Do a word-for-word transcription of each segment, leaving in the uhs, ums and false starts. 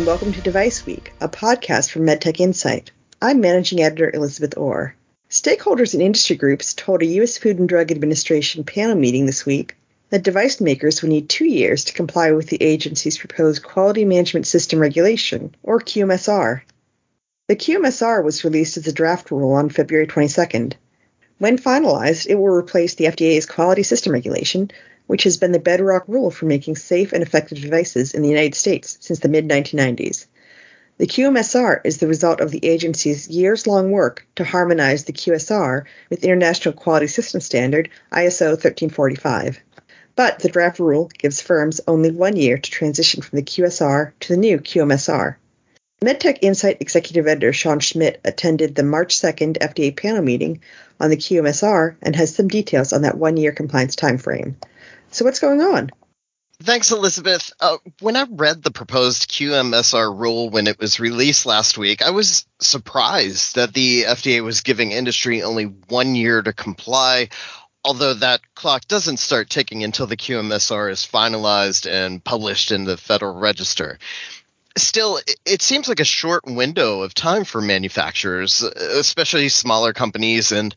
and welcome to Device Week, a podcast from MedTech Insight. I'm Managing Editor Elizabeth Orr. Stakeholders and industry groups told a U S Food and Drug Administration panel meeting this week that device makers would need two years to comply with the agency's proposed Quality Management System Regulation, or Q M S R. The Q M S R was released as a draft rule on February twenty-second. When finalized, it will replace the F D A's Quality System Regulation, which has been the bedrock rule for making safe and effective devices in the United States since the mid nineteen nineties. The Q M S R is the result of the agency's years-long work to harmonize the Q S R with International Quality System Standard I S O thirteen forty-five. But the draft rule gives firms only one year to transition from the Q S R to the new Q M S R. MedTech Insight Executive Editor Sean Schmidt attended the March second F D A panel meeting on the Q M S R and has some details on that one-year compliance timeframe. So what's going on? Thanks, Elizabeth. Uh, when I read the proposed Q M S R rule when it was released last week, I was surprised that the F D A was giving industry only one year to comply, although that clock doesn't start ticking until the Q M S R is finalized and published in the Federal Register. Still, it seems like a short window of time for manufacturers, especially smaller companies and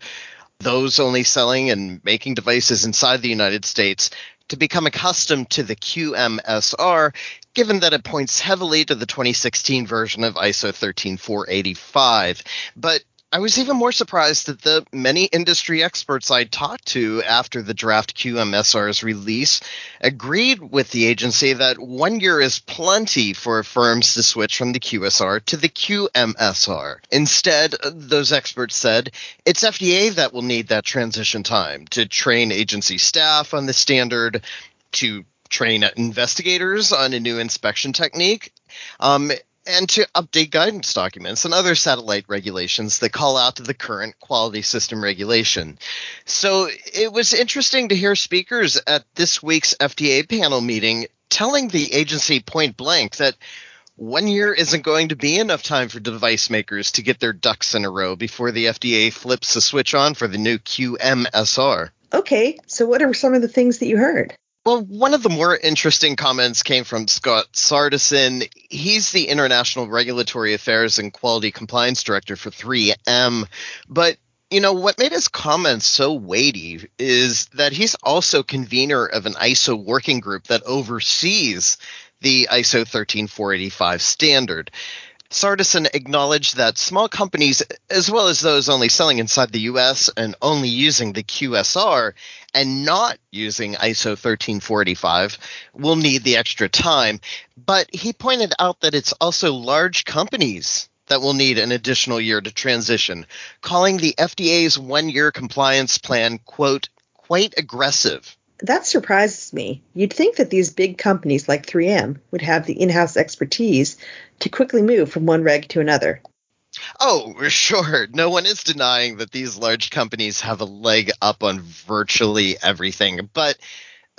those only selling and making devices inside the United States, to become accustomed to the Q M S R, given that it points heavily to the twenty sixteen version of I S O thirteen four eighty-five. But I was even more surprised that the many industry experts I talked to after the draft Q M S R's release agreed with the agency that one year is plenty for firms to switch from the Q S R to the Q M S R. Instead, those experts said it's F D A that will need that transition time to train agency staff on the standard, to train investigators on a new inspection technique, um, and to update guidance documents and other satellite regulations that call out to the current quality system regulation. So it was interesting to hear speakers at this week's F D A panel meeting telling the agency point blank that one year isn't going to be enough time for device makers to get their ducks in a row before the F D A flips the switch on for the new Q M S R. Okay, so what are some of the things that you heard? Well, one of the more interesting comments came from Scott Sardison. He's the International Regulatory Affairs and Quality Compliance Director for three M. But, you know, what made his comments so weighty is that he's also convener of an I S O working group that oversees the I S O thirteen four eighty-five standard. Sardison acknowledged that small companies, as well as those only selling inside the U S and only using the Q S R and not using I S O thirteen four eighty-five, will need the extra time. But he pointed out that it's also large companies that will need an additional year to transition, calling the F D A's one-year compliance plan, quote, quite aggressive. That surprises me. You'd think that these big companies like three M would have the in-house expertise to quickly move from one reg to another. Oh, sure. No one is denying that these large companies have a leg up on virtually everything. But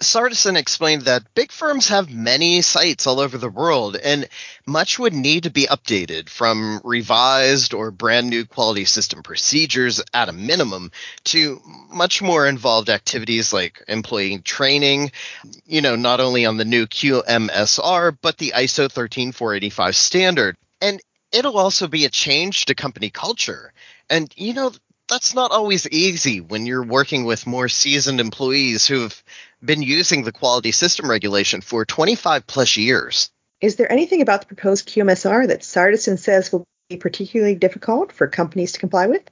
Sardison explained that big firms have many sites all over the world, and much would need to be updated, from revised or brand new quality system procedures at a minimum to much more involved activities like employee training, you know, not only on the new Q M S R, but the I S O thirteen four eighty-five standard. And it'll also be a change to company culture. And, you know, that's not always easy when you're working with more seasoned employees who have been using the quality system regulation for twenty-five plus years. Is there anything about the proposed Q M S R that Sardison says will be particularly difficult for companies to comply with?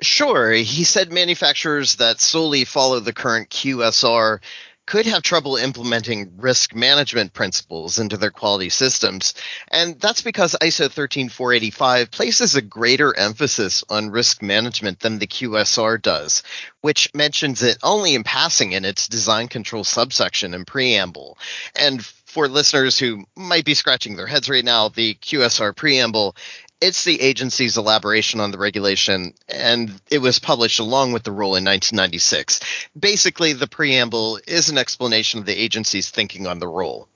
Sure. He said manufacturers that solely follow the current Q S R could have trouble implementing risk management principles into their quality systems. And that's because I S O thirteen four eighty-five places a greater emphasis on risk management than the Q S R does, which mentions it only in passing in its design control subsection and preamble. And for listeners who might be scratching their heads right now, the Q S R preamble, it's the agency's elaboration on the regulation, and it was published along with the rule in nineteen ninety-six. Basically, the preamble is an explanation of the agency's thinking on the rule.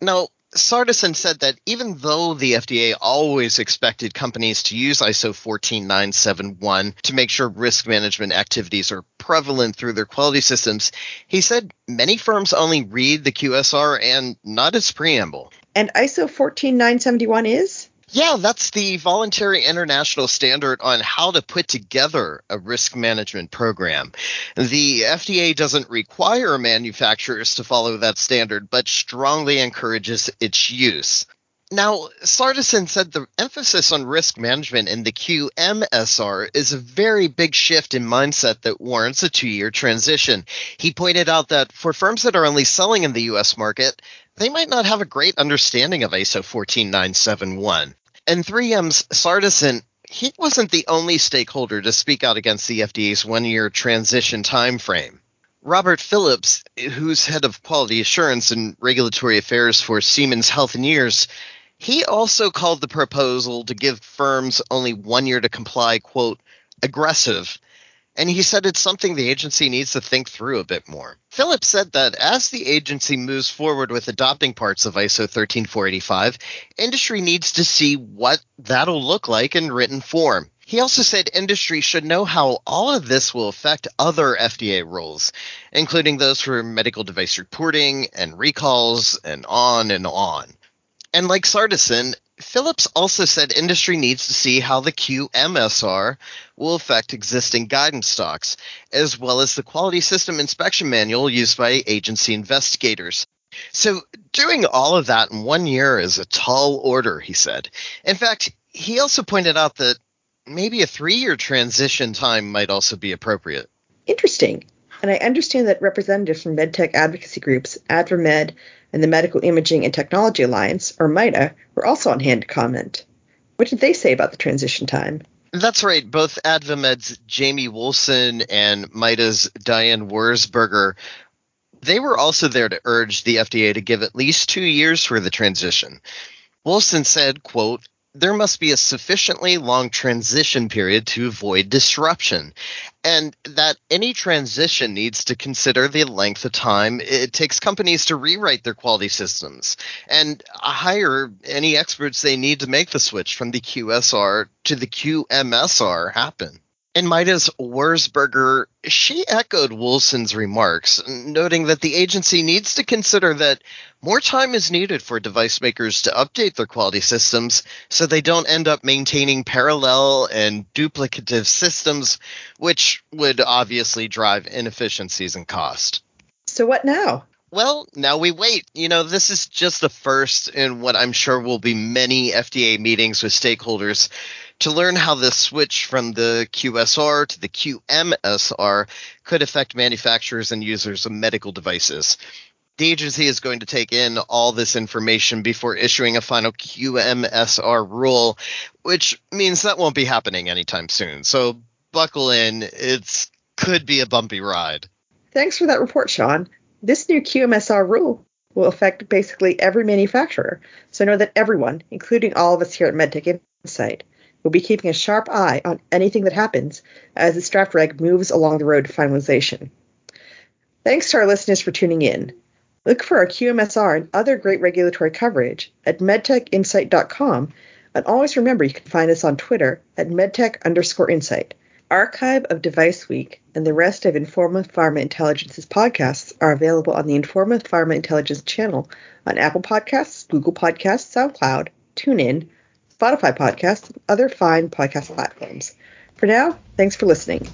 Now, Sardison said that even though the F D A always expected companies to use I S O fourteen nine seventy-one to make sure risk management activities are prevalent through their quality systems, he said many firms only read the Q S R and not its preamble. And I S O fourteen nine seventy-one is? Yeah, that's the voluntary international standard on how to put together a risk management program. The F D A doesn't require manufacturers to follow that standard, but strongly encourages its use. Now, Sardison said the emphasis on risk management in the Q M S R is a very big shift in mindset that warrants a two-year transition. He pointed out that for firms that are only selling in the U S market, they might not have a great understanding of I S O fourteen nine seventy-one. And three M's Sardison, he wasn't the only stakeholder to speak out against the F D A's one-year transition timeframe. Robert Phillips, who's head of quality assurance and regulatory affairs for Siemens Healthineers, he also called the proposal to give firms only one year to comply, quote, aggressive. And he said it's something the agency needs to think through a bit more. Phillips said that as the agency moves forward with adopting parts of I S O thirteen four eighty-five, industry needs to see what that'll look like in written form. He also said industry should know how all of this will affect other F D A rules, including those for medical device reporting and recalls and on and on. And like Sardison, Phillips also said industry needs to see how the Q M S R will affect existing guidance docs, as well as the quality system inspection manual used by agency investigators. So doing all of that in one year is a tall order, he said. In fact, he also pointed out that maybe a three-year transition time might also be appropriate. Interesting. And I understand that representatives from MedTech advocacy groups, AdvaMed, and the Medical Imaging and Technology Alliance, or MITA, were also on hand to comment. What did they say about the transition time? That's right. Both AdvaMed's Jamie Wilson and MITA's Diane Wurzberger, they were also there to urge the F D A to give at least two years for the transition. Wilson said, quote, there must be a sufficiently long transition period to avoid disruption, and that any transition needs to consider the length of time it takes companies to rewrite their quality systems and hire any experts they need to make the switch from the Q S R to the Q M S R happen. And MITA's Wurzberger, she echoed Wilson's remarks, noting that the agency needs to consider that more time is needed for device makers to update their quality systems so they don't end up maintaining parallel and duplicative systems, which would obviously drive inefficiencies and cost. So what now? Well, now we wait. You know, this is just the first in what I'm sure will be many F D A meetings with stakeholders to learn how the switch from the Q S R to the Q M S R could affect manufacturers and users of medical devices. The agency is going to take in all this information before issuing a final Q M S R rule, which means that won't be happening anytime soon. So buckle in. It could be a bumpy ride. Thanks for that report, Sean. This new Q M S R rule will affect basically every manufacturer, so know that everyone, including all of us here at MedTech Insight, will be keeping a sharp eye on anything that happens as this draft reg moves along the road to finalization. Thanks to our listeners for tuning in. Look for our Q M S R and other great regulatory coverage at medtech insight dot com, and always remember you can find us on Twitter at medtech underscore insight. Archive of Device Week and the rest of Informa Pharma Intelligence's podcasts are available on the Informa Pharma Intelligence channel on Apple Podcasts, Google Podcasts, SoundCloud, TuneIn, Spotify Podcasts, and other fine podcast platforms. For now, thanks for listening.